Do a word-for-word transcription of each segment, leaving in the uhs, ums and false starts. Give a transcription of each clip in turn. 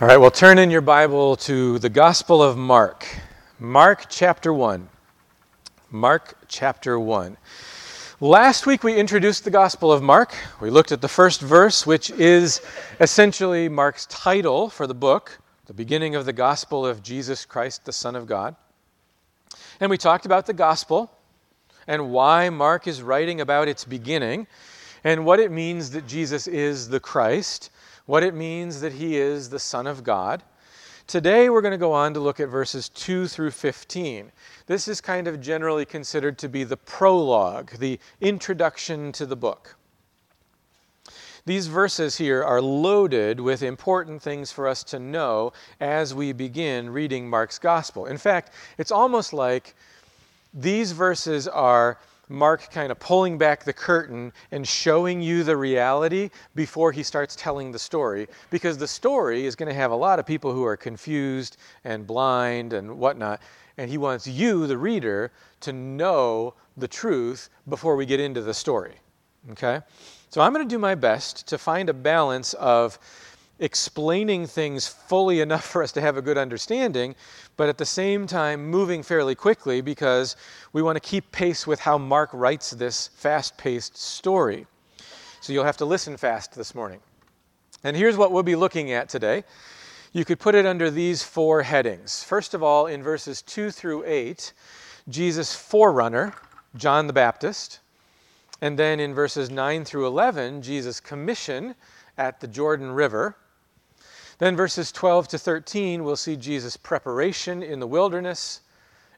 All right, well, turn in your Bible to the Gospel of Mark. Mark chapter one. Mark chapter one. Last week we introduced the Gospel of Mark. We looked at the first verse, which is essentially Mark's title for the book, the beginning of the Gospel of Jesus Christ, the Son of God. And we talked about the Gospel and why Mark is writing about its beginning and what it means that Jesus is the Christ, what it means that he is the Son of God. Today we're going to go on to look at verses two through fifteen. This is kind of generally considered to be the prologue, the introduction to the book. These verses here are loaded with important things for us to know as we begin reading Mark's gospel. In fact, it's almost like these verses are Mark kind of pulling back the curtain and showing you the reality before he starts telling the story, because the story is going to have a lot of people who are confused and blind and whatnot, and he wants you, the reader, to know the truth before we get into the story, okay? So I'm going to do my best to find a balance of explaining things fully enough for us to have a good understanding, but at the same time moving fairly quickly because we want to keep pace with how Mark writes this fast-paced story. So you'll have to listen fast this morning. And here's what we'll be looking at today. You could put it under these four headings. First of all, in verses two through eight, Jesus' forerunner, John the Baptist. And then in verses nine through eleven, Jesus' commission at the Jordan River. Then verses twelve to thirteen, we'll see Jesus' preparation in the wilderness.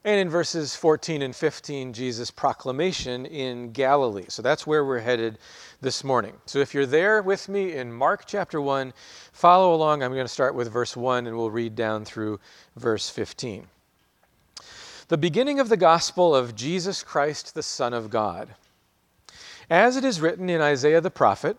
And in verses fourteen and fifteen, Jesus' proclamation in Galilee. So that's where we're headed this morning. So if you're there with me in Mark chapter one, follow along. I'm going to start with verse one and we'll read down through verse fifteen. The beginning of the gospel of Jesus Christ, the Son of God. As it is written in Isaiah the prophet,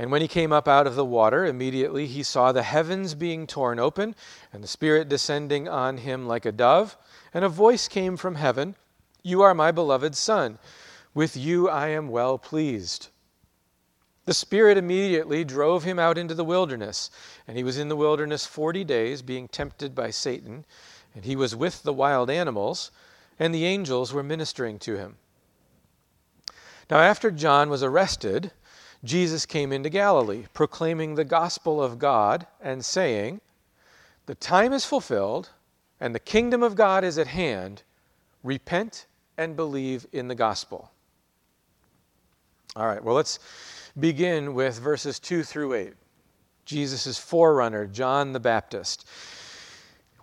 And when he came up out of the water, immediately he saw the heavens being torn open, and the Spirit descending on him like a dove. And a voice came from heaven, "You are my beloved Son. With you I am well pleased." The Spirit immediately drove him out into the wilderness. And he was in the wilderness forty days, being tempted by Satan. And he was with the wild animals, and the angels were ministering to him. Now after John was arrested, Jesus came into Galilee, proclaiming the gospel of God and saying, "The time is fulfilled and the kingdom of God is at hand. Repent and believe in the gospel." All right, well, let's begin with verses two through eight. Jesus' forerunner, John the Baptist.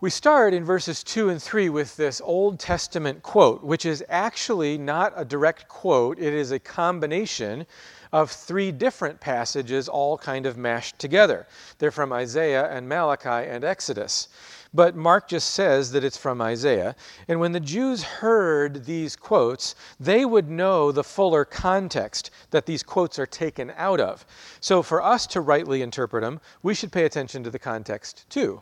We start in verses two and three with this Old Testament quote, which is actually not a direct quote. It is a combination of three different passages all kind of mashed together. They're from Isaiah and Malachi and Exodus. But Mark just says that it's from Isaiah. And when the Jews heard these quotes, they would know the fuller context that these quotes are taken out of. So for us to rightly interpret them, we should pay attention to the context too.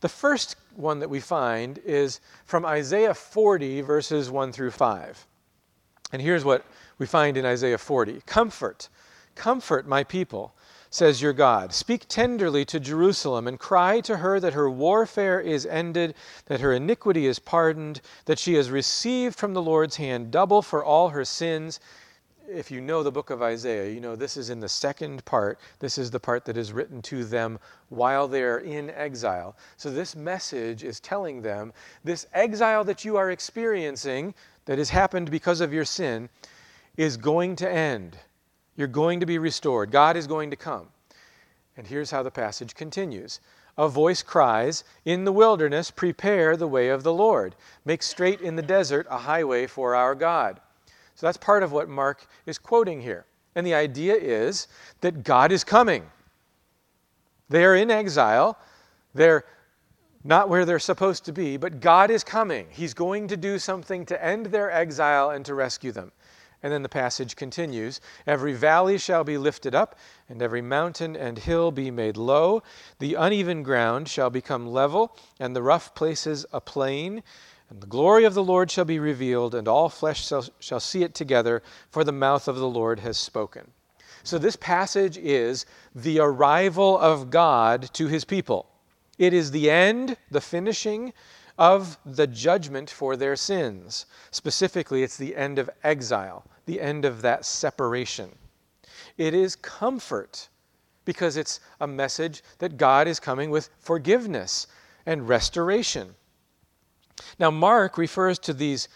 The first one that we find is from Isaiah forty, verses one through five. And here's what we find in Isaiah forty. "Comfort, comfort my people, says your God. Speak tenderly to Jerusalem and cry to her that her warfare is ended, that her iniquity is pardoned, that she has received from the Lord's hand double for all her sins, if you know the book of Isaiah, you know this is in the second part. This is the part that is written to them while they are in exile. So this message is telling them, this exile that you are experiencing, that has happened because of your sin, is going to end. You're going to be restored. God is going to come. And here's how the passage continues. A voice cries, "In the wilderness, prepare the way of the Lord. Make straight in the desert a highway for our God." So that's part of what Mark is quoting here. And the idea is that God is coming. They are in exile. They're not where they're supposed to be, but God is coming. He's going to do something to end their exile and to rescue them. And then the passage continues. Every valley shall be lifted up, and every mountain and hill be made low. The uneven ground shall become level, and the rough places a plain. And the glory of the Lord shall be revealed, and all flesh shall see it together, for the mouth of the Lord has spoken. So this passage is the arrival of God to his people. It is the end, the finishing of the judgment for their sins. Specifically, it's the end of exile, the end of that separation. It is comfort because it's a message that God is coming with forgiveness and restoration. Now, Mark refers to these,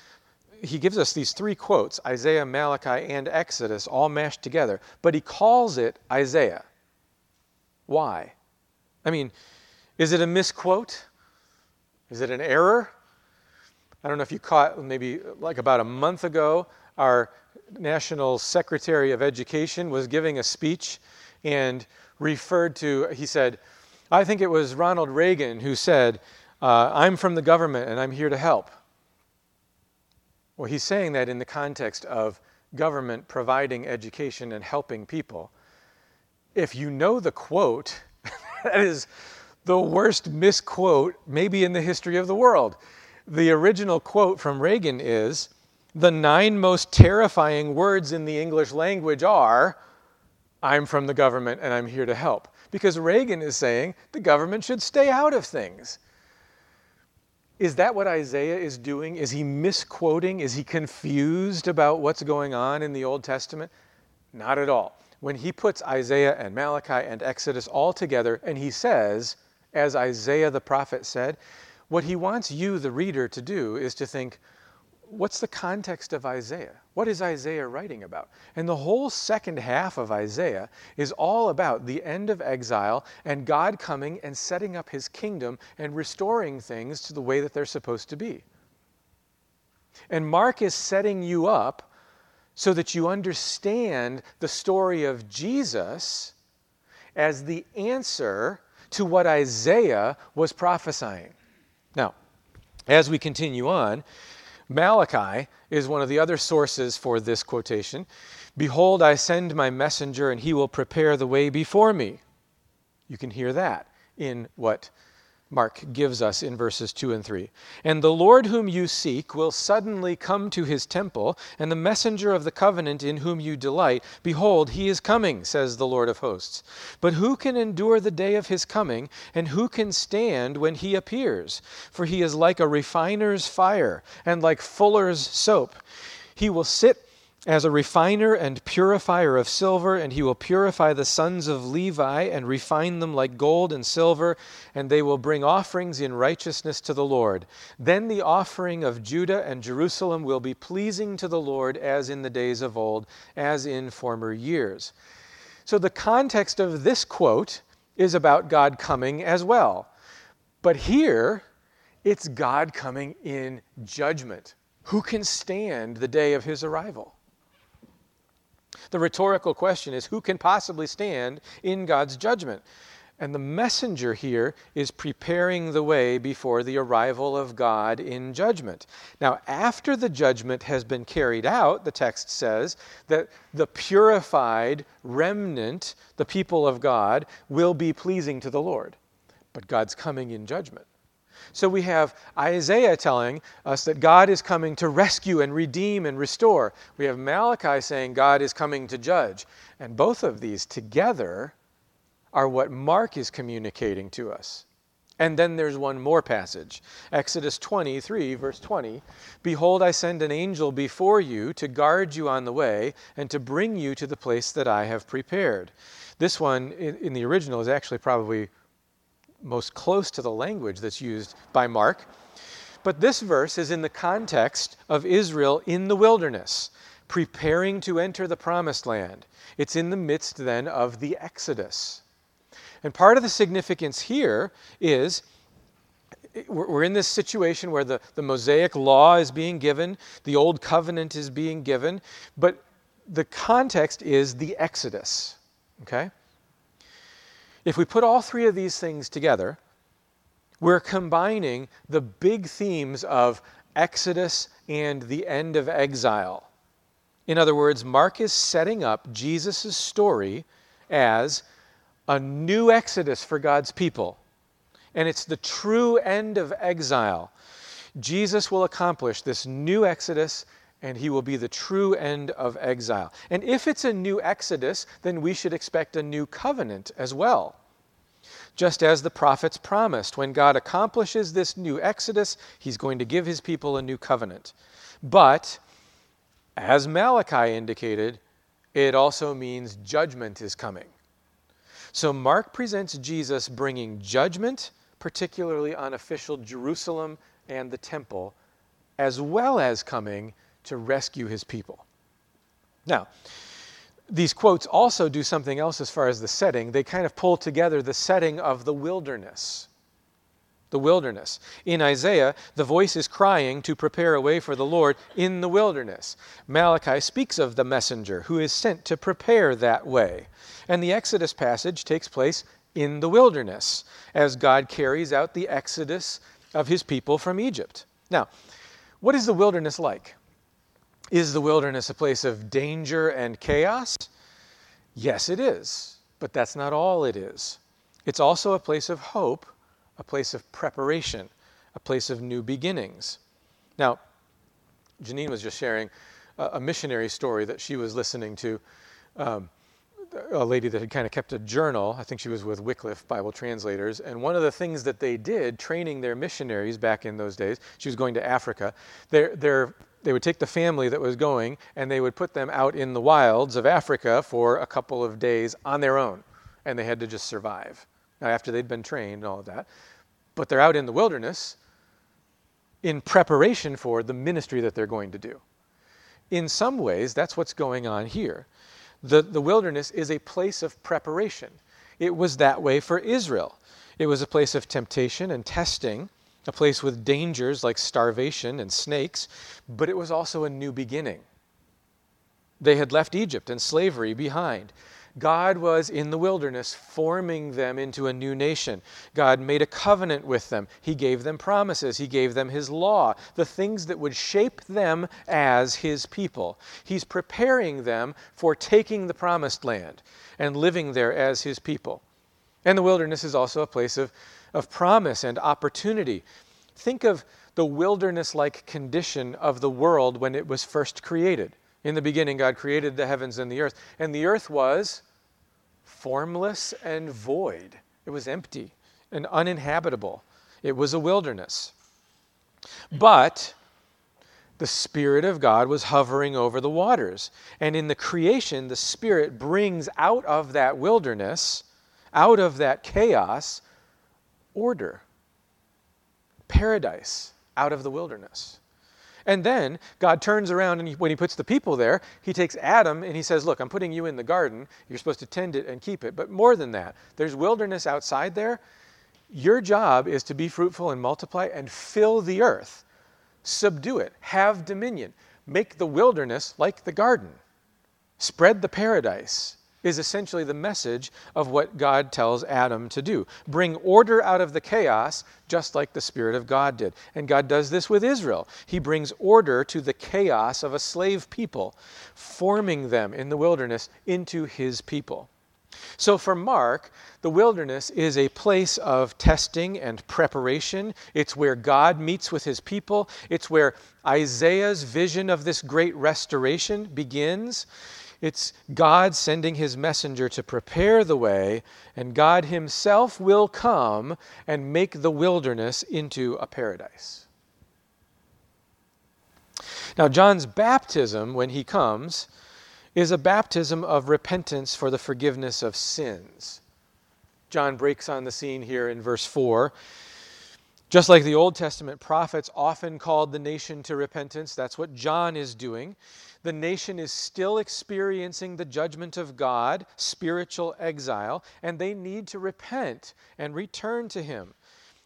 he gives us these three quotes, Isaiah, Malachi, and Exodus, all mashed together, but he calls it Isaiah. Why? I mean, is it a misquote? Is it an error? I don't know if you caught, maybe like about a month ago, our National Secretary of Education was giving a speech and referred to, he said, I think it was Ronald Reagan who said, Uh, I'm from the government and I'm here to help. Well, he's saying that in the context of government providing education and helping people. If you know the quote, that is the worst misquote maybe in the history of the world. The original quote from Reagan is, the nine most terrifying words in the English language are, I'm from the government and I'm here to help. Because Reagan is saying the government should stay out of things. Is that what Isaiah is doing? Is he misquoting? Is he confused about what's going on in the Old Testament? Not at all. When he puts Isaiah and Malachi and Exodus all together, and he says, as Isaiah the prophet said, what he wants you, the reader, to do is to think, what's the context of Isaiah? What is Isaiah writing about? And the whole second half of Isaiah is all about the end of exile and God coming and setting up his kingdom and restoring things to the way that they're supposed to be. And Mark is setting you up so that you understand the story of Jesus as the answer to what Isaiah was prophesying. Now, as we continue on, Malachi is one of the other sources for this quotation. Behold, I send my messenger, and he will prepare the way before me. You can hear that in what Mark gives us in verses two and three. And the Lord whom you seek will suddenly come to his temple, and the messenger of the covenant in whom you delight, behold, he is coming, says the Lord of hosts. But who can endure the day of his coming, and who can stand when he appears? For he is like a refiner's fire, and like fuller's soap. He will sit as a refiner and purifier of silver, and he will purify the sons of Levi and refine them like gold and silver, and they will bring offerings in righteousness to the Lord. Then the offering of Judah and Jerusalem will be pleasing to the Lord as in the days of old, as in former years. So the context of this quote is about God coming as well. But here, it's God coming in judgment. Who can stand the day of his arrival? The rhetorical question is, who can possibly stand in God's judgment? And the messenger here is preparing the way before the arrival of God in judgment. Now, after the judgment has been carried out, the text says that the purified remnant, the people of God, will be pleasing to the Lord. But God's coming in judgment. So we have Isaiah telling us that God is coming to rescue and redeem and restore. We have Malachi saying God is coming to judge. And both of these together are what Mark is communicating to us And then there's one more passage, Exodus twenty-three, verse twenty. Behold, I send an angel before you to guard you on the way and to bring you to the place that I have prepared. This one in, in the original is actually probably most close to the language that's used by Mark. But this verse is in the context of Israel in the wilderness, preparing to enter the promised land. It's in the midst then of the Exodus. And part of the significance here is we're in this situation where the, the Mosaic law is being given, the Old Covenant is being given, but the context is the Exodus, okay? If we put all three of these things together, we're combining the big themes of Exodus and the end of exile. In other words, Mark is setting up Jesus' story as a new exodus for God's people. And it's the true end of exile. Jesus will accomplish this new exodus, and he will be the true end of exile. And if it's a new exodus, then we should expect a new covenant as well. Just as the prophets promised, when God accomplishes this new exodus, he's going to give his people a new covenant. But, as Malachi indicated, it also means judgment is coming. So Mark presents Jesus bringing judgment, particularly on official Jerusalem and the temple, as well as coming to rescue his people. Now, these quotes also do something else as far as the setting. They kind of pull together the setting of the wilderness. The wilderness. In Isaiah, the voice is crying to prepare a way for the Lord in the wilderness. Malachi speaks of the messenger who is sent to prepare that way. And the Exodus passage takes place in the wilderness as God carries out the exodus of his people from Egypt. Now, what is the wilderness like? Is the wilderness a place of danger and chaos? Yes, it is. But that's not all it is. It's also a place of hope, a place of preparation, a place of new beginnings. Now, Janine was just sharing a missionary story that she was listening to, um, a lady that had kind of kept a journal. I think she was with Wycliffe Bible Translators. And one of the things that they did, training their missionaries back in those days, she was going to Africa, they're, they're, they would take the family that was going and they would put them out in the wilds of Africa for a couple of days on their own. And they had to just survive. Now, after they'd been trained and all of that, but they're out in the wilderness in preparation for the ministry that they're going to do. In some ways, that's what's going on here. The, the wilderness is a place of preparation. It was that way for Israel. It was a place of temptation and testing, a place with dangers like starvation and snakes, but it was also a new beginning. They had left Egypt and slavery behind. God was in the wilderness forming them into a new nation. God made a covenant with them. He gave them promises. He gave them his law, the things that would shape them as his people. He's preparing them for taking the promised land and living there as his people. And the wilderness is also a place of, of promise and opportunity. Think of the wilderness-like condition of the world when it was first created. In the beginning, God created the heavens and the earth, and the earth was formless and void. It was empty and uninhabitable. It was a wilderness. But the Spirit of God was hovering over the waters, and in the creation, the Spirit brings out of that wilderness, out of that chaos, order, paradise out of the wilderness. And then God turns around, and he, when he puts the people there, he takes Adam and he says, look, I'm putting you in the garden. You're supposed to tend it and keep it. But more than that, there's wilderness outside there. Your job is to be fruitful and multiply and fill the earth. Subdue it. Have dominion. Make the wilderness like the garden. Spread the paradise is essentially the message of what God tells Adam to do. Bring order out of the chaos, just like the Spirit of God did. And God does this with Israel. He brings order to the chaos of a slave people, forming them in the wilderness into his people. So for Mark, the wilderness is a place of testing and preparation. It's where God meets with his people. It's where Isaiah's vision of this great restoration begins. It's God sending his messenger to prepare the way, and God himself will come and make the wilderness into a paradise. Now, John's baptism, when he comes, is a baptism of repentance for the forgiveness of sins. John breaks on the scene here in verse four. Just like the Old Testament prophets often called the nation to repentance, that's what John is doing. The nation is still experiencing the judgment of God, spiritual exile, and they need to repent and return to him.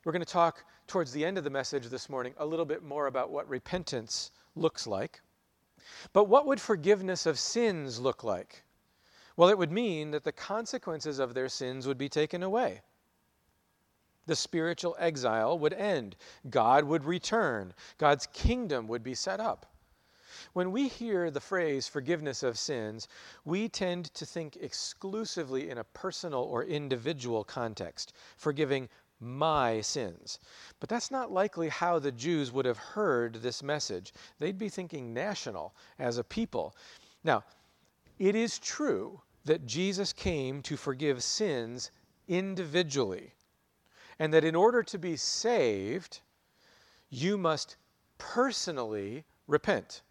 We're going to talk towards the end of the message this morning a little bit more about what repentance looks like. But what would forgiveness of sins look like? Well, it would mean that the consequences of their sins would be taken away. The spiritual exile would end. God would return. God's kingdom would be set up. When we hear the phrase forgiveness of sins, we tend to think exclusively in a personal or individual context, forgiving my sins. But that's not likely how the Jews would have heard this message. They'd be thinking national as a people. Now, it is true that Jesus came to forgive sins individually, and that in order to be saved, you must personally repent.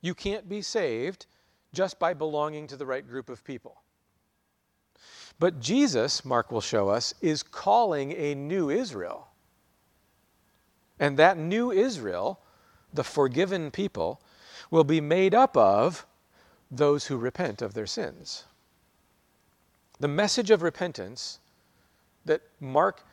You can't be saved just by belonging to the right group of people. But Jesus, Mark will show us, is calling a new Israel. And that new Israel, the forgiven people, will be made up of those who repent of their sins. The message of repentance that Mark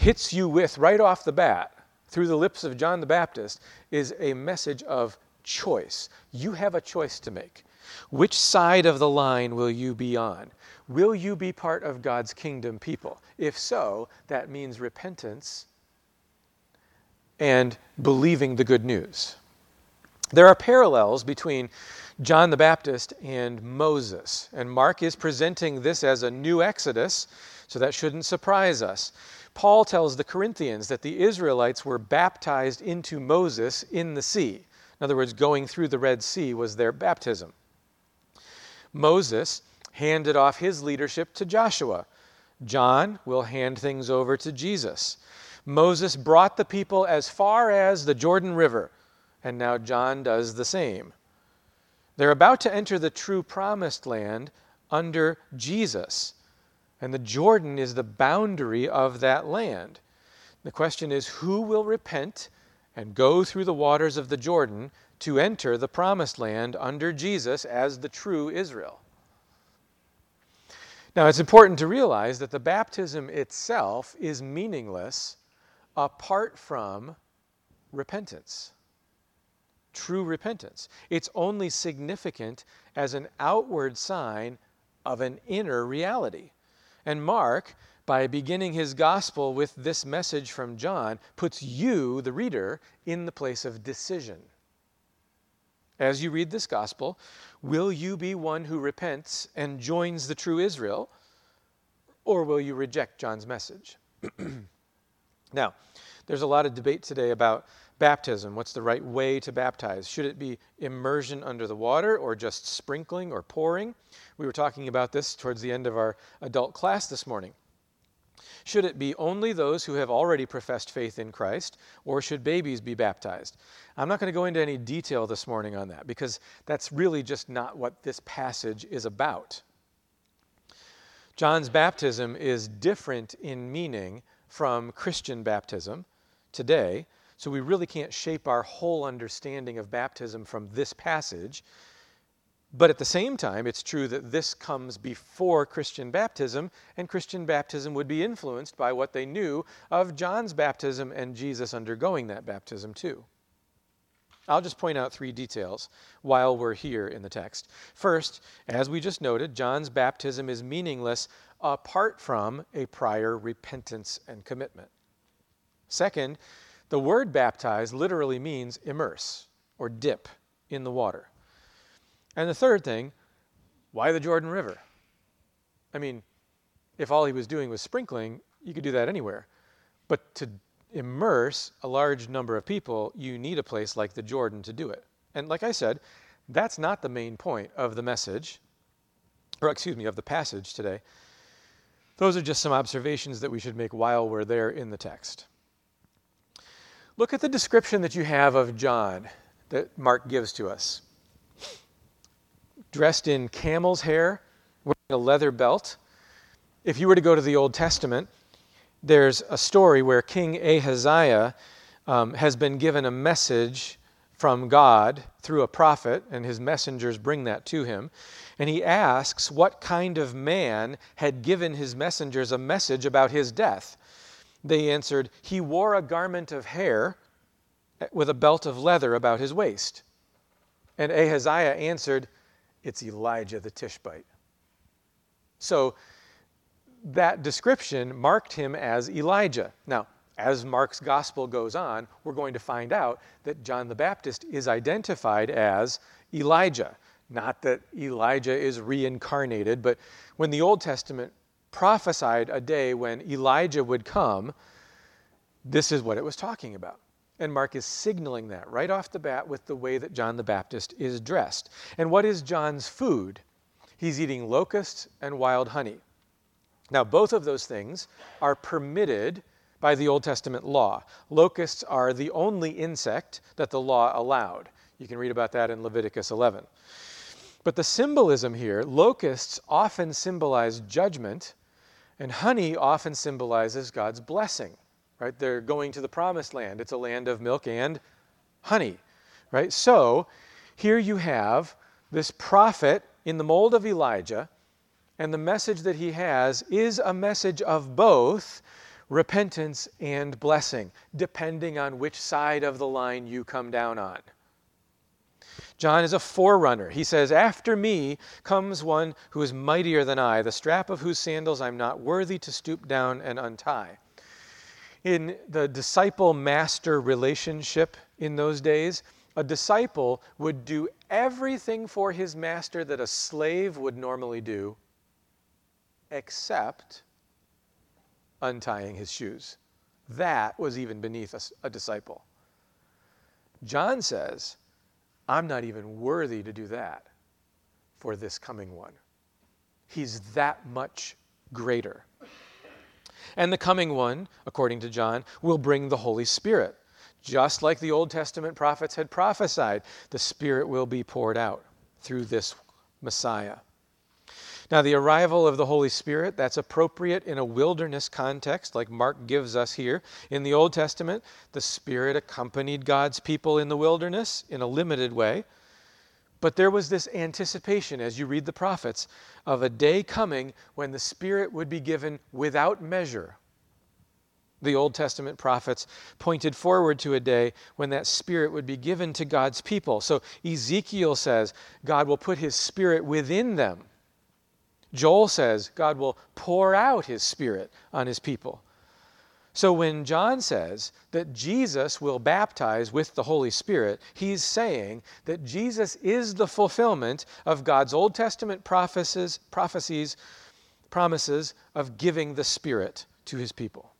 hits you with right off the bat through the lips of John the Baptist is a message of choice. You have a choice to make. Which side of the line will you be on? Will you be part of God's kingdom people? If so, that means repentance and believing the good news. There are parallels between John the Baptist and Moses, and Mark is presenting this as a new Exodus, so that shouldn't surprise us. Paul tells the Corinthians that the Israelites were baptized into Moses in the sea. In other words, going through the Red Sea was their baptism. Moses handed off his leadership to Joshua. John will hand things over to Jesus. Moses brought the people as far as the Jordan River, and now John does the same. They're about to enter the true promised land under Jesus, and the Jordan is the boundary of that land. The question is, who will repent and go through the waters of the Jordan to enter the promised land under Jesus as the true Israel? Now, it's important to realize that the baptism itself is meaningless apart from repentance, true repentance. It's only significant as an outward sign of an inner reality. And Mark, by beginning his gospel with this message from John, puts you, the reader, in the place of decision. As you read this gospel, will you be one who repents and joins the true Israel, or will you reject John's message? Now, there's a lot of debate today about baptism. What's the right way to baptize? Should it be immersion under the water or just sprinkling or pouring? We were talking about this towards the end of our adult class this morning. Should it be only those who have already professed faith in Christ, or should babies be baptized? I'm not going to go into any detail this morning on that, because that's really just not what this passage is about. John's baptism is different in meaning from Christian baptism today, so we really can't shape our whole understanding of baptism from this passage. But at the same time, it's true that this comes before Christian baptism, and Christian baptism would be influenced by what they knew of John's baptism and Jesus undergoing that baptism too. I'll just point out three details while we're here in the text. First, as we just noted, John's baptism is meaningless apart from a prior repentance and commitment. Second, the word baptize literally means immerse or dip in the water. And the third thing, why the Jordan River? I mean, if all he was doing was sprinkling, you could do that anywhere. But to immerse a large number of people, you need a place like the Jordan to do it. And like I said, That's not the main point of the message, or excuse me, of the passage today. Those are just some observations that we should make while we're there in the text. Look at the description that you have of John that Mark gives to us. Dressed in camel's hair, wearing a leather belt. If you were to go to the Old Testament, there's a story where King Ahaziah um, has been given a message from God through a prophet, and his messengers bring that to him. And he asks what kind of man had given his messengers a message about his death. They answered, he wore a garment of hair with a belt of leather about his waist. And Ahaziah answered, it's Elijah the Tishbite. So that description marked him as Elijah. Now, as Mark's gospel goes on, we're going to find out that John the Baptist is identified as Elijah. Not that Elijah is reincarnated, but when the Old Testament prophesied a day when Elijah would come, this is what it was talking about. And Mark is signaling that right off the bat with the way that John the Baptist is dressed. And what is John's food? He's eating locusts and wild honey. Now, both of those things are permitted by the Old Testament law. Locusts are the only insect that the law allowed. You can read about that in Leviticus eleven. But the symbolism here, locusts often symbolize judgment, and honey often symbolizes God's blessing, right? They're going to the promised land. It's a land of milk and honey, right? So here you have this prophet in the mold of Elijah, and the message that he has is a message of both repentance and blessing, depending on which side of the line you come down on. John is a forerunner. He says, after me comes one who is mightier than I, the strap of whose sandals I'm not worthy to stoop down and untie. In the disciple-master relationship in those days, a disciple would do everything for his master that a slave would normally do, except untying his shoes. That was even beneath a, a disciple. John says, I'm not even worthy to do that for this coming one. He's that much greater. And the coming one, according to John, will bring the Holy Spirit. Just like the Old Testament prophets had prophesied, the Spirit will be poured out through this Messiah. Now, the arrival of the Holy Spirit, that's appropriate in a wilderness context like Mark gives us here. In the Old Testament, the Spirit accompanied God's people in the wilderness in a limited way. But there was this anticipation, as you read the prophets, of a day coming when the Spirit would be given without measure. The Old Testament prophets pointed forward to a day when that Spirit would be given to God's people. So Ezekiel says God will put his Spirit within them. Joel says God will pour out his Spirit on his people. So when John says that Jesus will baptize with the Holy Spirit, he's saying that Jesus is the fulfillment of God's Old Testament prophecies, prophecies, promises of giving the Spirit to his people.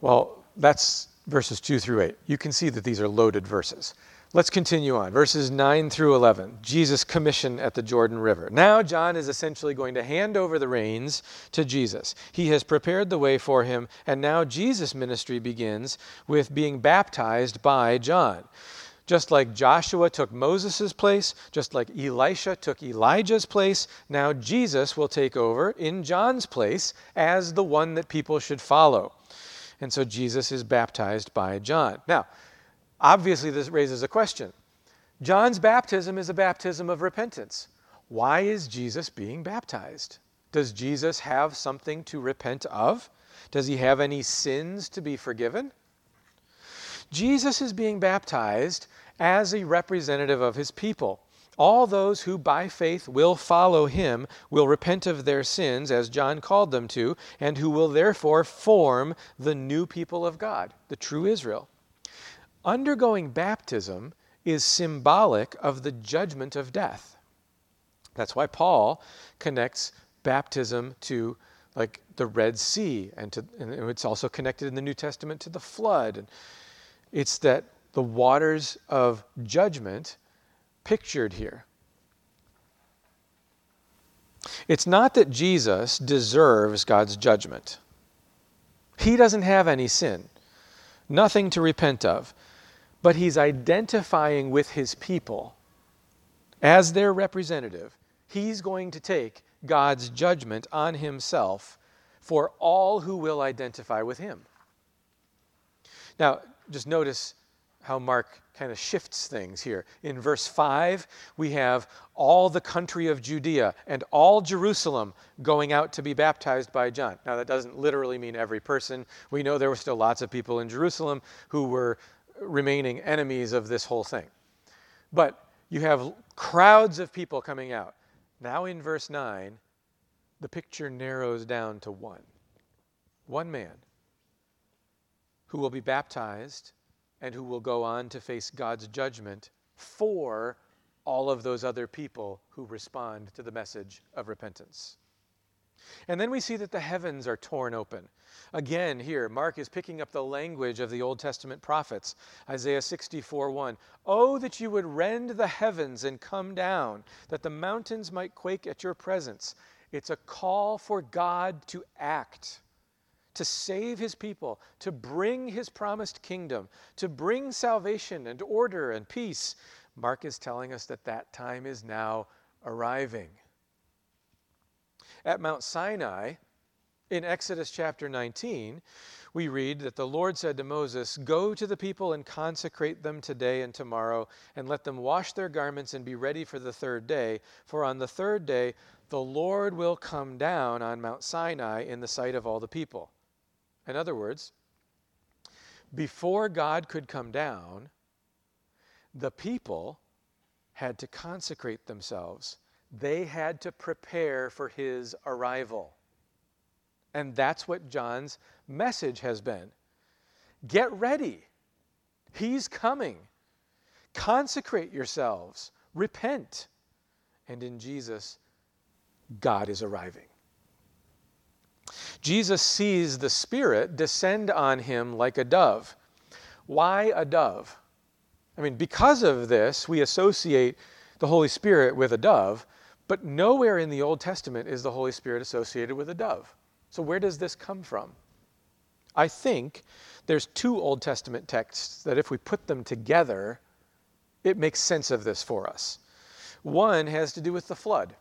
Well, that's verses two through eight. You can see that these are loaded verses. Let's continue on. Verses nine through eleven, Jesus' commission at the Jordan River. Now John is essentially going to hand over the reins to Jesus. He has prepared the way for him, and now Jesus' ministry begins with being baptized by John. Just like Joshua took Moses' place, just like Elisha took Elijah's place, now Jesus will take over in John's place as the one that people should follow. And so Jesus is baptized by John. Now, obviously, this raises a question. John's baptism is a baptism of repentance. Why is Jesus being baptized? Does Jesus have something to repent of? Does he have any sins to be forgiven? Jesus is being baptized as a representative of his people. All those who by faith will follow him will repent of their sins, as John called them to, and who will therefore form the new people of God, the true Israel. Undergoing baptism is symbolic of the judgment of death. That's why Paul connects baptism to like the Red Sea, and, to, and it's also connected in the New Testament to the flood. It's that the waters of judgment pictured here. It's not that Jesus deserves God's judgment. He doesn't have any sin, nothing to repent of, but he's identifying with his people as their representative. He's going to take God's judgment on himself for all who will identify with him. Now, just notice how Mark kind of shifts things here. In verse five, we have all the country of Judea and all Jerusalem going out to be baptized by John. Now, that doesn't literally mean every person. We know there were still lots of people in Jerusalem who were remaining enemies of this whole thing. But you have crowds of people coming out. Now in verse nine, the picture narrows down to one. One man who will be baptized and who will go on to face God's judgment for all of those other people who respond to the message of repentance. And then we see that the heavens are torn open. Again, here, Mark is picking up the language of the Old Testament prophets. Isaiah sixty-four one, "Oh, that you would rend the heavens and come down, that the mountains might quake at your presence." It's a call for God to act, to save his people, to bring his promised kingdom, to bring salvation and order and peace. Mark is telling us that that time is now arriving. At Mount Sinai, in Exodus chapter nineteen, we read that the Lord said to Moses, "Go to the people and consecrate them today and tomorrow, and let them wash their garments and be ready for the third day. For on the third day, the Lord will come down on Mount Sinai in the sight of all the people." In other words, before God could come down, the people had to consecrate themselves. They had to prepare for his arrival. And that's what John's message has been. Get ready. He's coming. Consecrate yourselves. Repent. And in Jesus, God is arriving. Jesus sees the Spirit descend on him like a dove. Why a dove? I mean, because of this, we associate the Holy Spirit with a dove, but nowhere in the Old Testament is the Holy Spirit associated with a dove. So where does this come from? I think there's two Old Testament texts that if we put them together, it makes sense of this for us. One has to do with the flood.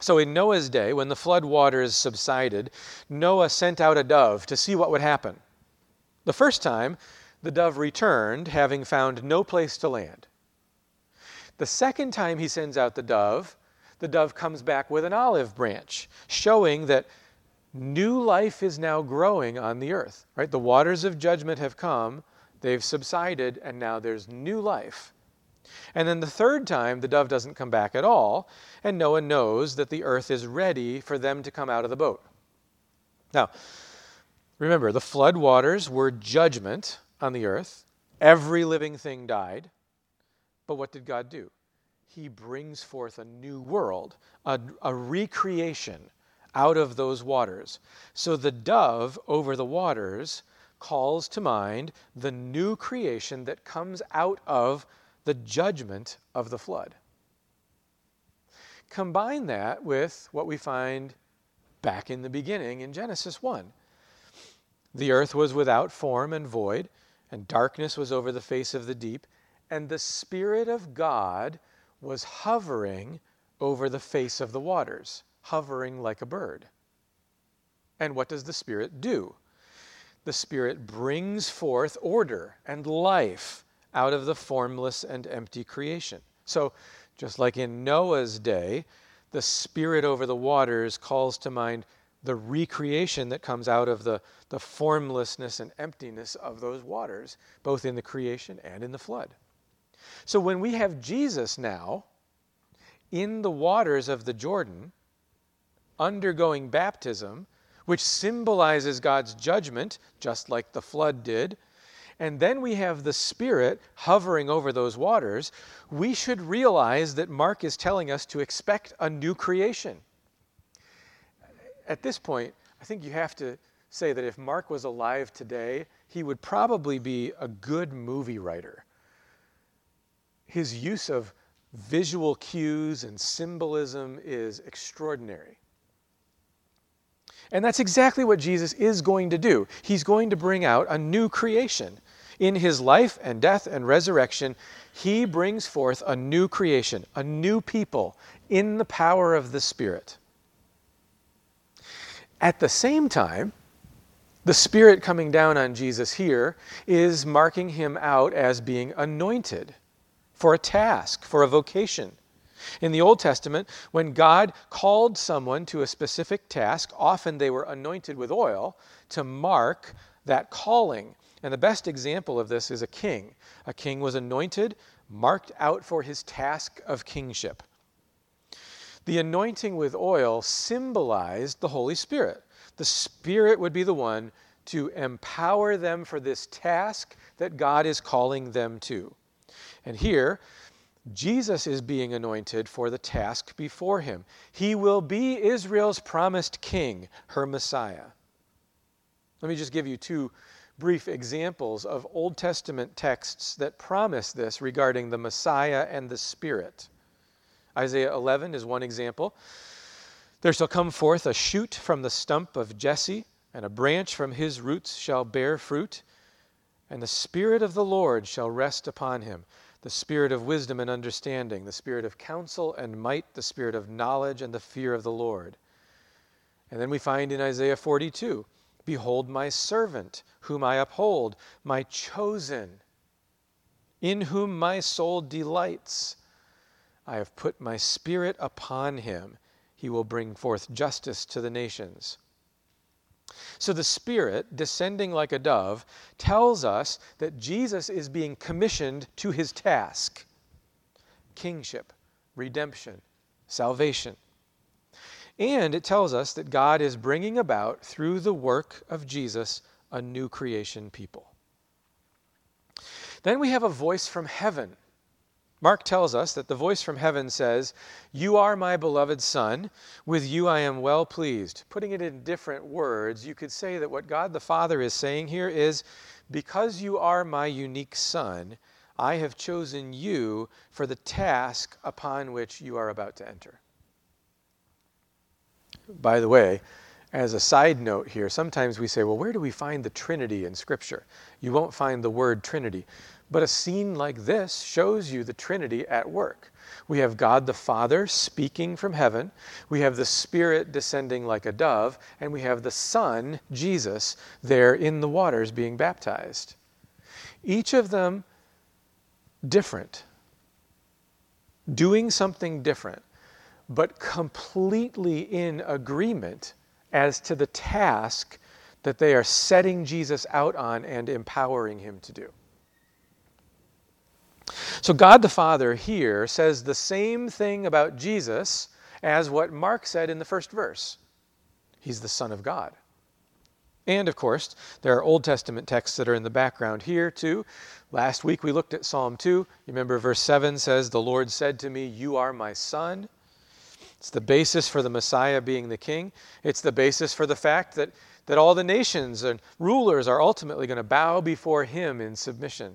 So in Noah's day, when the flood waters subsided, Noah sent out a dove to see what would happen. The first time, the dove returned, having found no place to land. The second time he sends out the dove, the dove comes back with an olive branch, showing that new life is now growing on the earth, right? The waters of judgment have come, they've subsided, and now there's new life. And then the third time, the dove doesn't come back at all, and Noah knows that the earth is ready for them to come out of the boat. Now, remember, the flood waters were judgment on the earth. Every living thing died. But what did God do? He brings forth a new world, a, a recreation out of those waters. So the dove over the waters calls to mind the new creation that comes out of the judgment of the flood. Combine that with what we find back in the beginning in Genesis one. The earth was without form and void, and darkness was over the face of the deep, and the Spirit of God was hovering over the face of the waters, hovering like a bird. And what does the Spirit do? The Spirit brings forth order and life out of the formless and empty creation. So, just like in Noah's day, the Spirit over the waters calls to mind the recreation that comes out of the, the formlessness and emptiness of those waters, both in the creation and in the flood. So when we have Jesus now in the waters of the Jordan, undergoing baptism, which symbolizes God's judgment, just like the flood did, and then we have the Spirit hovering over those waters, we should realize that Mark is telling us to expect a new creation. At this point, I think you have to say that if Mark was alive today, he would probably be a good movie writer. His use of visual cues and symbolism is extraordinary. And that's exactly what Jesus is going to do. He's going to bring out a new creation. In his life and death and resurrection, he brings forth a new creation, a new people in the power of the Spirit. At the same time, the Spirit coming down on Jesus here is marking him out as being anointed for a task, for a vocation. In the Old Testament, when God called someone to a specific task, often they were anointed with oil to mark that calling. And the best example of this is a king. A king was anointed, marked out for his task of kingship. The anointing with oil symbolized the Holy Spirit. The Spirit would be the one to empower them for this task that God is calling them to. And here, Jesus is being anointed for the task before him. He will be Israel's promised king, her Messiah. Let me just give you two brief examples of Old Testament texts that promise this regarding the Messiah and the Spirit. Isaiah eleven is one example. There shall come forth a shoot from the stump of Jesse, and a branch from his roots shall bear fruit, and the Spirit of the Lord shall rest upon him. The spirit of wisdom and understanding, the spirit of counsel and might, the spirit of knowledge and the fear of the Lord. And then we find in Isaiah forty-two, behold my servant, whom I uphold, my chosen, in whom my soul delights. I have put my spirit upon him. He will bring forth justice to the nations. So the Spirit, descending like a dove, tells us that Jesus is being commissioned to his task. Kingship, redemption, salvation. And it tells us that God is bringing about, through the work of Jesus, a new creation people. Then we have a voice from heaven. Mark tells us that the voice from heaven says, you are my beloved Son, with you I am well pleased. Putting it in different words, you could say that what God the Father is saying here is, because you are my unique Son, I have chosen you for the task upon which you are about to enter. By the way, as a side note here, sometimes we say, well, where do we find the Trinity in Scripture? You won't find the word Trinity. But a scene like this shows you the Trinity at work. We have God the Father speaking from heaven. We have the Spirit descending like a dove. And we have the Son, Jesus, there in the waters being baptized. Each of them different, doing something different, but completely in agreement as to the task that they are setting Jesus out on and empowering him to do. So God the Father here says the same thing about Jesus as what Mark said in the first verse. He's the Son of God. And, of course, there are Old Testament texts that are in the background here, too. Last week we looked at Psalm two. You remember verse seven says, the Lord said to me, you are my Son. It's the basis for the Messiah being the King. It's the basis for the fact that, that all the nations and rulers are ultimately going to bow before him in submission.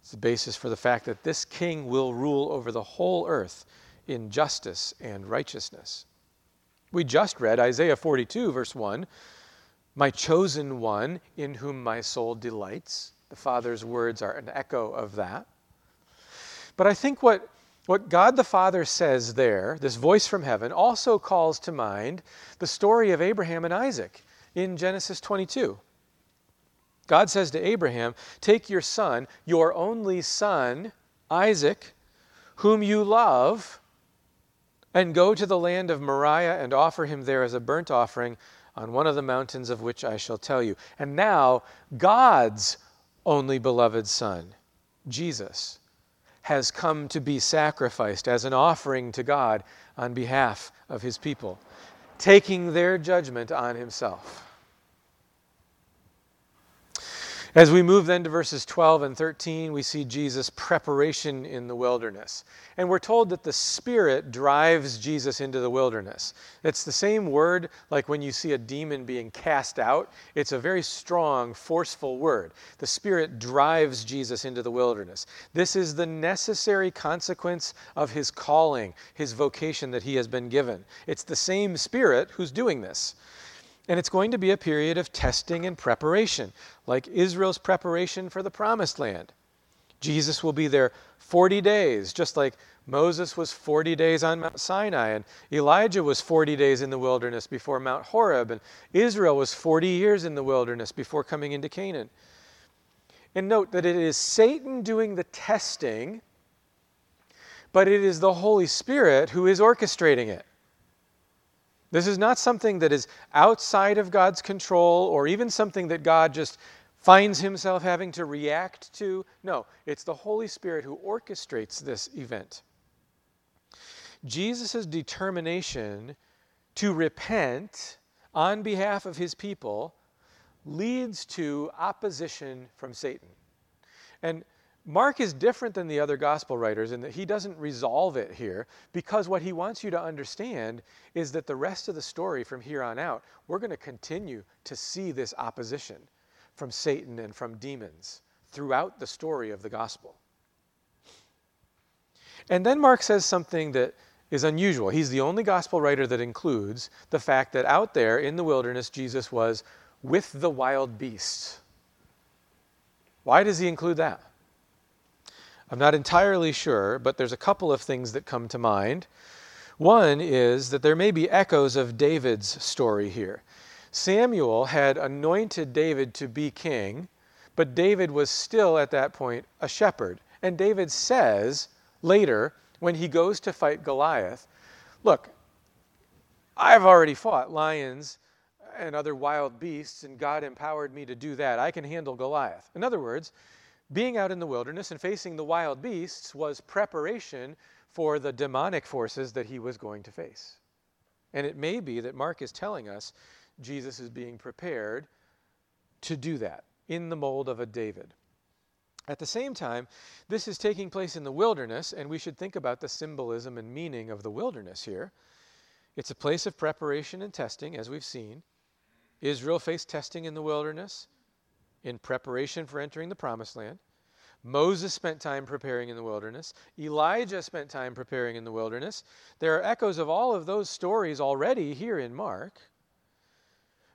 It's the basis for the fact that this king will rule over the whole earth in justice and righteousness. We just read Isaiah forty-two, verse one, my chosen one in whom my soul delights. The Father's words are an echo of that. But I think what, what God the Father says there, this voice from heaven, also calls to mind the story of Abraham and Isaac in Genesis twenty-two. God says to Abraham, take your son, your only son, Isaac, whom you love, and go to the land of Moriah and offer him there as a burnt offering on one of the mountains of which I shall tell you. And now God's only beloved son, Jesus, has come to be sacrificed as an offering to God on behalf of his people, taking their judgment on himself. As we move then to verses twelve and thirteen, we see Jesus' preparation in the wilderness. And we're told that the Spirit drives Jesus into the wilderness. It's the same word like when you see a demon being cast out. It's a very strong, forceful word. The Spirit drives Jesus into the wilderness. This is the necessary consequence of his calling, his vocation that he has been given. It's the same Spirit who's doing this. And it's going to be a period of testing and preparation, like Israel's preparation for the Promised Land. Jesus will be there forty days, just like Moses was forty days on Mount Sinai, and Elijah was forty days in the wilderness before Mount Horeb, and Israel was forty years in the wilderness before coming into Canaan. And note that it is Satan doing the testing, but it is the Holy Spirit who is orchestrating it. This is not something that is outside of God's control or even something that God just finds himself having to react to. No, it's the Holy Spirit who orchestrates this event. Jesus' determination to repent on behalf of his people leads to opposition from Satan. And Mark is different than the other gospel writers in that he doesn't resolve it here, because what he wants you to understand is that the rest of the story from here on out, we're going to continue to see this opposition from Satan and from demons throughout the story of the gospel. And then Mark says something that is unusual. He's the only gospel writer that includes the fact that out there in the wilderness, Jesus was with the wild beasts. Why does he include that? I'm not entirely sure, but there's a couple of things that come to mind. One is that there may be echoes of David's story here. Samuel had anointed David to be king, but David was still at that point a shepherd. And David says later, when he goes to fight Goliath, look, I've already fought lions and other wild beasts, and God empowered me to do that. I can handle Goliath. In other words, being out in the wilderness and facing the wild beasts was preparation for the demonic forces that he was going to face. And it may be that Mark is telling us Jesus is being prepared to do that in the mold of a David. At the same time, this is taking place in the wilderness, and we should think about the symbolism and meaning of the wilderness here. It's a place of preparation and testing, as we've seen. Israel faced testing in the wilderness in preparation for entering the Promised Land. Moses spent time preparing in the wilderness. Elijah spent time preparing in the wilderness. There are echoes of all of those stories already here in Mark.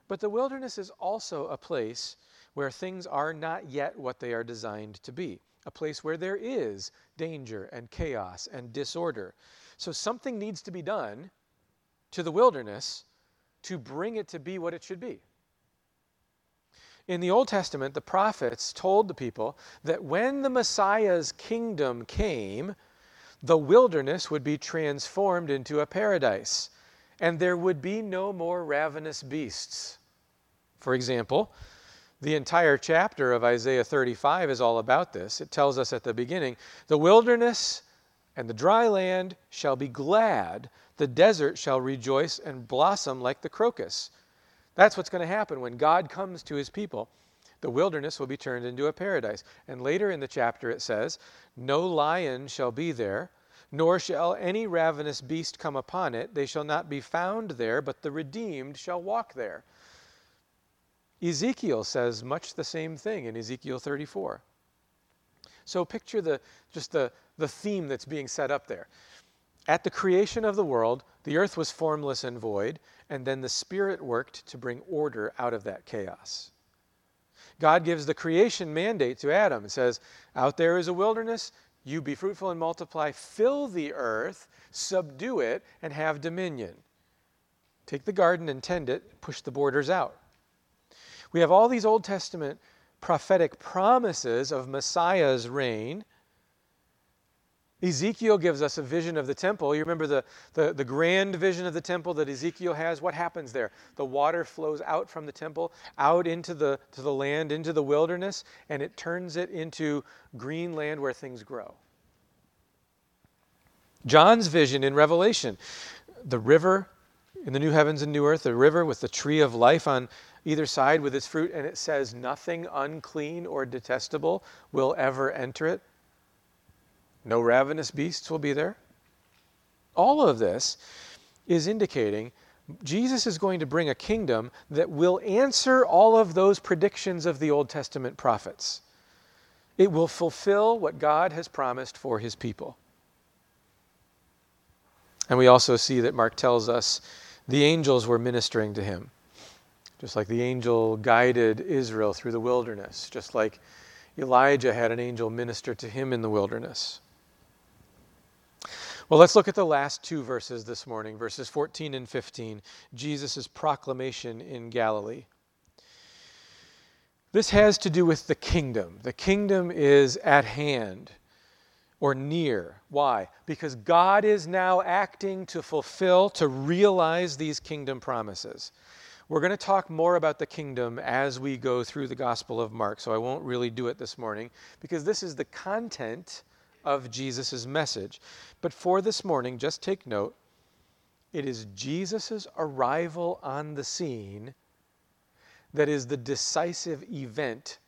But the wilderness is also a place where things are not yet what they are designed to be, a place where there is danger and chaos and disorder. So something needs to be done to the wilderness to bring it to be what it should be. In the Old Testament, the prophets told the people that when the Messiah's kingdom came, the wilderness would be transformed into a paradise, and there would be no more ravenous beasts. For example, the entire chapter of Isaiah thirty-five is all about this. It tells us at the beginning, the wilderness and the dry land shall be glad, the desert shall rejoice and blossom like the crocus. That's what's going to happen when God comes to his people. The wilderness will be turned into a paradise. And later in the chapter it says, no lion shall be there, nor shall any ravenous beast come upon it. They shall not be found there, but the redeemed shall walk there. Ezekiel says much the same thing in Ezekiel thirty-four. So picture the just the, the theme that's being set up there. At the creation of the world, the earth was formless and void, and then the Spirit worked to bring order out of that chaos. God gives the creation mandate to Adam and says, out there is a wilderness, you be fruitful and multiply, fill the earth, subdue it, and have dominion. Take the garden and tend it, push the borders out. We have all these Old Testament prophetic promises of Messiah's reign. Ezekiel gives us a vision of the temple. You remember the, the, the grand vision of the temple that Ezekiel has? What happens there? The water flows out from the temple, out into the, to the land, into the wilderness, and it turns it into green land where things grow. John's vision in Revelation, the river in the new heavens and new earth, the river with the tree of life on either side with its fruit, and it says nothing unclean or detestable will ever enter it. No ravenous beasts will be there. All of this is indicating Jesus is going to bring a kingdom that will answer all of those predictions of the Old Testament prophets. It will fulfill what God has promised for his people. And we also see that Mark tells us the angels were ministering to him, just like the angel guided Israel through the wilderness, just like Elijah had an angel minister to him in the wilderness. Well, let's look at the last two verses this morning, verses fourteen and fifteen, Jesus' proclamation in Galilee. This has to do with the kingdom. The kingdom is at hand or near. Why? Because God is now acting to fulfill, to realize these kingdom promises. We're going to talk more about the kingdom as we go through the Gospel of Mark, so I won't really do it this morning because this is the content of Jesus' message. But for this morning, just take note, it is Jesus' arrival on the scene that is the decisive event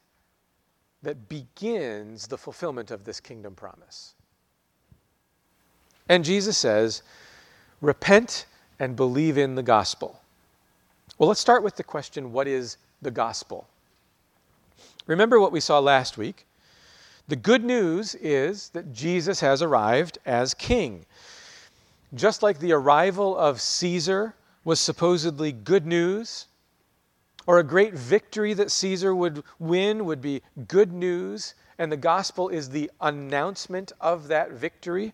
that begins the fulfillment of this kingdom promise. And Jesus says, repent and believe in the gospel. Well, let's start with the question, what is the gospel? Remember what we saw last week. The good news is that Jesus has arrived as king. Just like the arrival of Caesar was supposedly good news, or a great victory that Caesar would win would be good news, and the gospel is the announcement of that victory.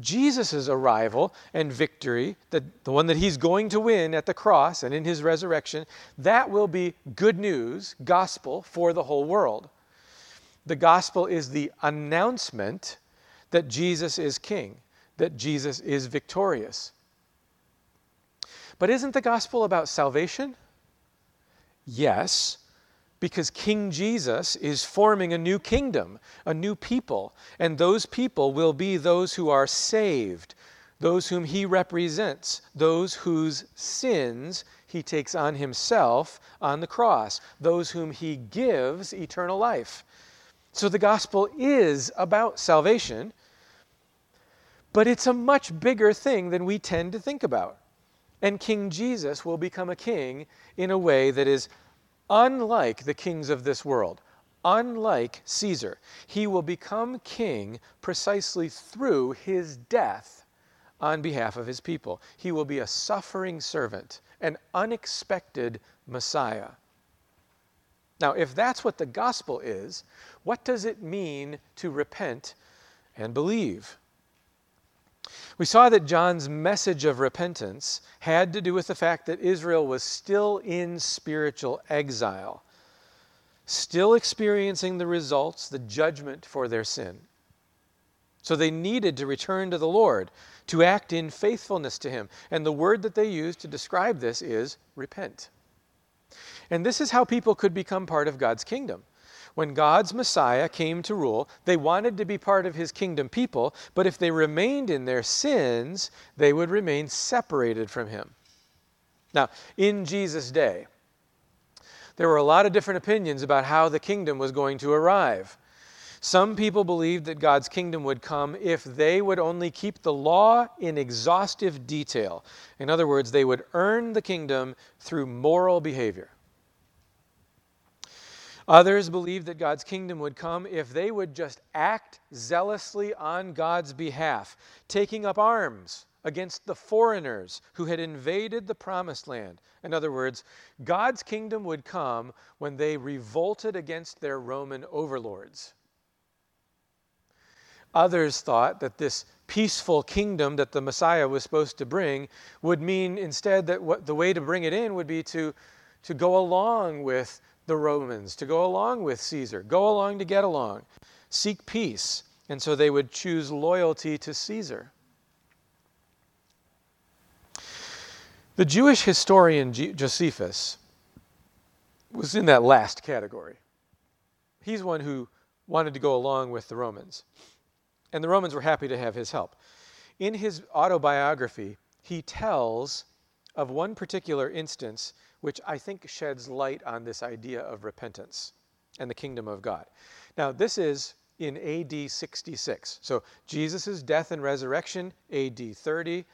Jesus' arrival and victory, the, the one that he's going to win at the cross and in his resurrection, that will be good news, gospel, for the whole world. The gospel is the announcement that Jesus is king, that Jesus is victorious. But isn't the gospel about salvation? Yes, because King Jesus is forming a new kingdom, a new people, and those people will be those who are saved, those whom he represents, those whose sins he takes on himself on the cross, those whom he gives eternal life. So the gospel is about salvation, but it's a much bigger thing than we tend to think about. And King Jesus will become a king in a way that is unlike the kings of this world, unlike Caesar. He will become king precisely through his death on behalf of his people. He will be a suffering servant, an unexpected Messiah. Now, if that's what the gospel is, what does it mean to repent and believe? We saw that John's message of repentance had to do with the fact that Israel was still in spiritual exile, still experiencing the results, the judgment for their sin. So they needed to return to the Lord, to act in faithfulness to him. And the word that they used to describe this is repent. And this is how people could become part of God's kingdom. When God's Messiah came to rule, they wanted to be part of his kingdom people, but if they remained in their sins, they would remain separated from him. Now, in Jesus' day, there were a lot of different opinions about how the kingdom was going to arrive. Some people believed that God's kingdom would come if they would only keep the law in exhaustive detail. In other words, they would earn the kingdom through moral behavior. Others believed that God's kingdom would come if they would just act zealously on God's behalf, taking up arms against the foreigners who had invaded the promised land. In other words, God's kingdom would come when they revolted against their Roman overlords. Others thought that this peaceful kingdom that the Messiah was supposed to bring would mean instead that what the way to bring it in would be to, to go along with the Romans, to go along with Caesar, go along to get along, seek peace. And so they would choose loyalty to Caesar. The Jewish historian Josephus was in that last category. He's one who wanted to go along with the Romans. And the Romans were happy to have his help. In his autobiography, he tells of one particular instance which I think sheds light on this idea of repentance and the kingdom of God. Now, this is in A D sixty-six. So Jesus' death and resurrection, A D thirty.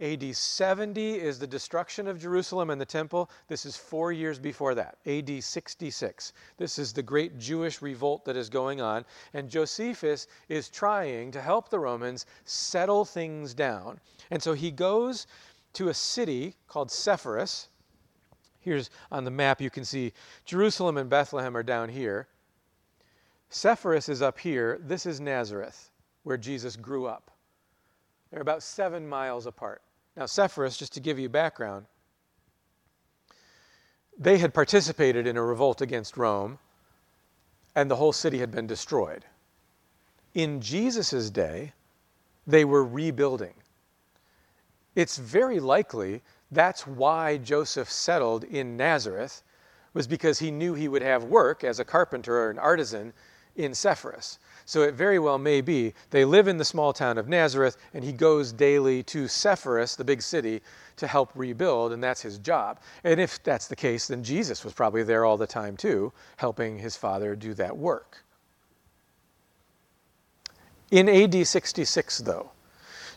A D seventy is the destruction of Jerusalem and the temple. This is four years before that, A D sixty-six. This is the great Jewish revolt that is going on. And Josephus is trying to help the Romans settle things down. And so he goes to a city called Sepphoris. Here's on the map, you can see Jerusalem and Bethlehem are down here. Sepphoris is up here. This is Nazareth, where Jesus grew up. They're about seven miles apart. Now, Sepphoris, just to give you background, they had participated in a revolt against Rome, and the whole city had been destroyed. In Jesus' day, they were rebuilding. It's very likely that's why Joseph settled in Nazareth, was because he knew he would have work as a carpenter or an artisan in Sepphoris. So it very well may be they live in the small town of Nazareth, and he goes daily to Sepphoris, the big city, to help rebuild, and that's his job. And if that's the case, then Jesus was probably there all the time too, helping his father do that work. In A D sixty-six, though,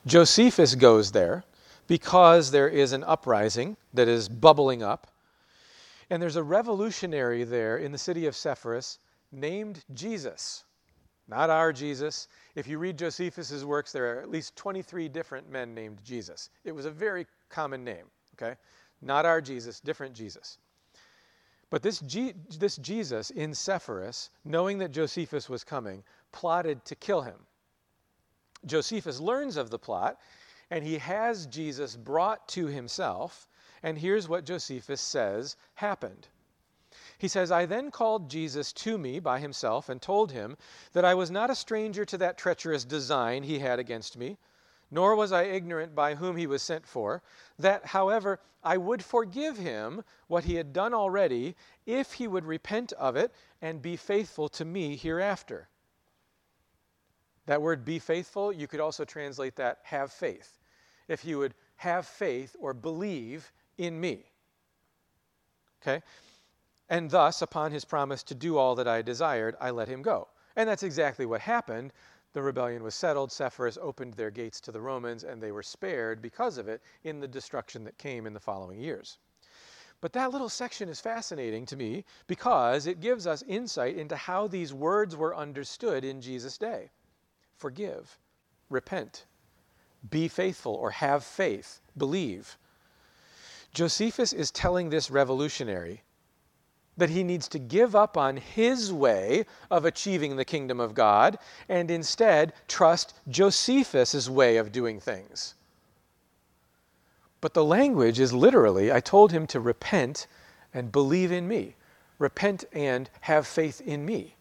Josephus goes there because there is an uprising that is bubbling up, and there's a revolutionary there in the city of Sepphoris named Jesus. Not our Jesus. If you read Josephus's works, there are at least twenty-three different men named Jesus. It was a very common name, okay? Not our Jesus, different Jesus. But this, G- this Jesus in Sepphoris, knowing that Josephus was coming, plotted to kill him. Josephus learns of the plot, and he has Jesus brought to himself, and here's what Josephus says happened. He says, "I then called Jesus to me by himself and told him that I was not a stranger to that treacherous design he had against me, nor was I ignorant by whom he was sent for, that, however, I would forgive him what he had done already if he would repent of it and be faithful to me hereafter." That word "be faithful," you could also translate that "have faith." If he would have faith or believe in me. Okay? "And thus, upon his promise to do all that I desired, I let him go." And that's exactly what happened. The rebellion was settled. Sepphoris opened their gates to the Romans, and they were spared because of it in the destruction that came in the following years. But that little section is fascinating to me because it gives us insight into how these words were understood in Jesus' day. Forgive, repent, be faithful, or have faith, believe. Josephus is telling this revolutionary that he needs to give up on his way of achieving the kingdom of God and instead trust Josephus's way of doing things. But the language is literally, "I told him to repent and believe in me. Repent and have faith in me."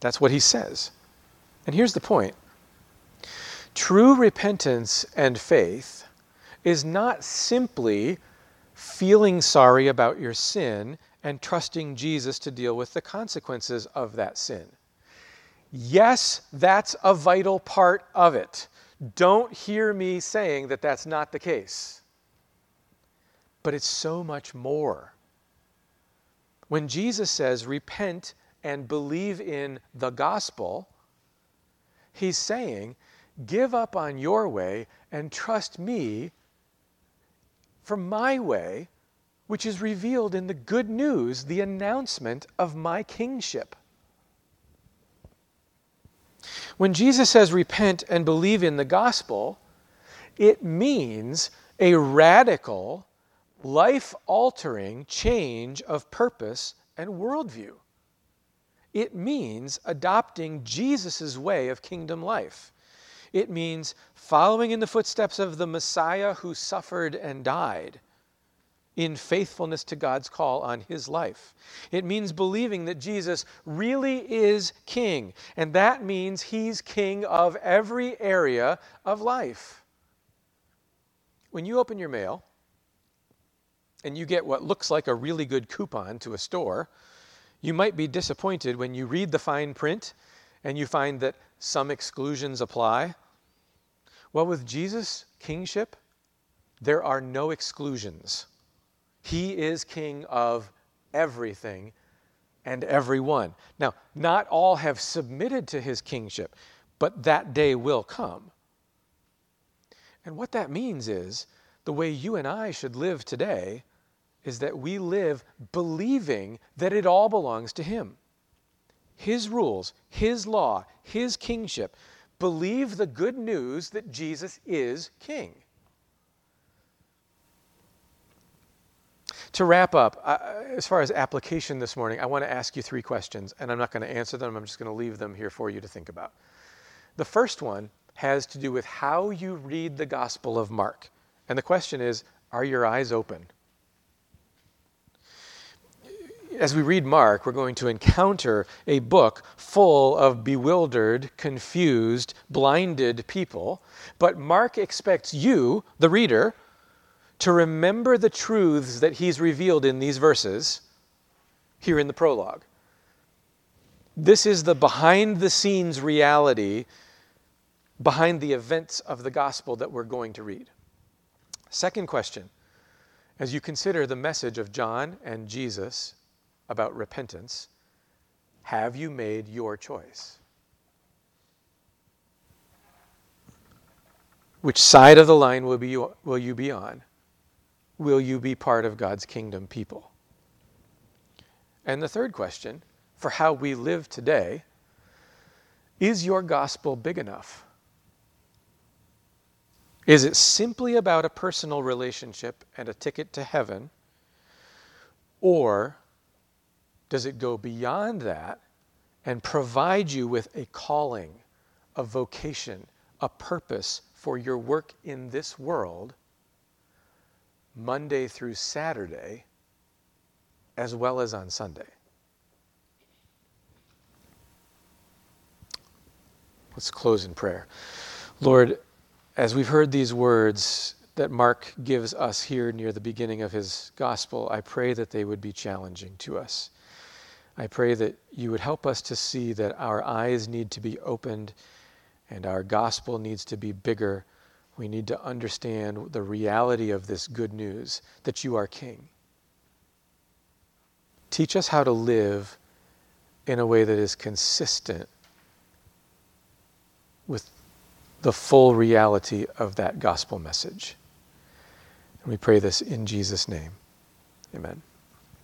That's what he says. And here's the point. True repentance and faith is not simply feeling sorry about your sin and trusting Jesus to deal with the consequences of that sin. Yes, that's a vital part of it. Don't hear me saying that that's not the case. But it's so much more. When Jesus says, "Repent and believe in the gospel," he's saying, give up on your way and trust me for my way, which is revealed in the good news, the announcement of my kingship. When Jesus says, "Repent and believe in the gospel," it means a radical, life-altering change of purpose and worldview. It means adopting Jesus' way of kingdom life. It means following in the footsteps of the Messiah who suffered and died in faithfulness to God's call on his life. It means believing that Jesus really is king, and that means he's king of every area of life. When you open your mail and you get what looks like a really good coupon to a store, you might be disappointed when you read the fine print and you find that some exclusions apply. Well, with Jesus' kingship, there are no exclusions. He is king of everything and everyone. Now, not all have submitted to his kingship, but that day will come. And what that means is the way you and I should live today is that we live believing that it all belongs to him. His rules, his law, his kingship. Believe the good news that Jesus is king. To wrap up, uh, as far as application this morning, I want to ask you three questions, and I'm not going to answer them. I'm just going to leave them here for you to think about. The first one has to do with how you read the Gospel of Mark. And the question is, are your eyes open? As we read Mark, we're going to encounter a book full of bewildered, confused, blinded people. But Mark expects you, the reader, to remember the truths that he's revealed in these verses here in the prologue. This is the behind-the-scenes reality behind the events of the gospel that we're going to read. Second question, as you consider the message of John and Jesus about repentance, have you made your choice? Which side of the line will be will you be on? Will you be part of God's kingdom people? And the third question, for how we live today, is your gospel big enough? Is it simply about a personal relationship and a ticket to heaven? Or does it go beyond that and provide you with a calling, a vocation, a purpose for your work in this world, Monday through Saturday, as well as on Sunday? Let's close in prayer. Lord, as we've heard these words that Mark gives us here near the beginning of his gospel, I pray that they would be challenging to us. I pray that you would help us to see that our eyes need to be opened and our gospel needs to be bigger. We need to understand the reality of this good news, that you are king. Teach us how to live in a way that is consistent with the full reality of that gospel message. And we pray this in Jesus' name. Amen.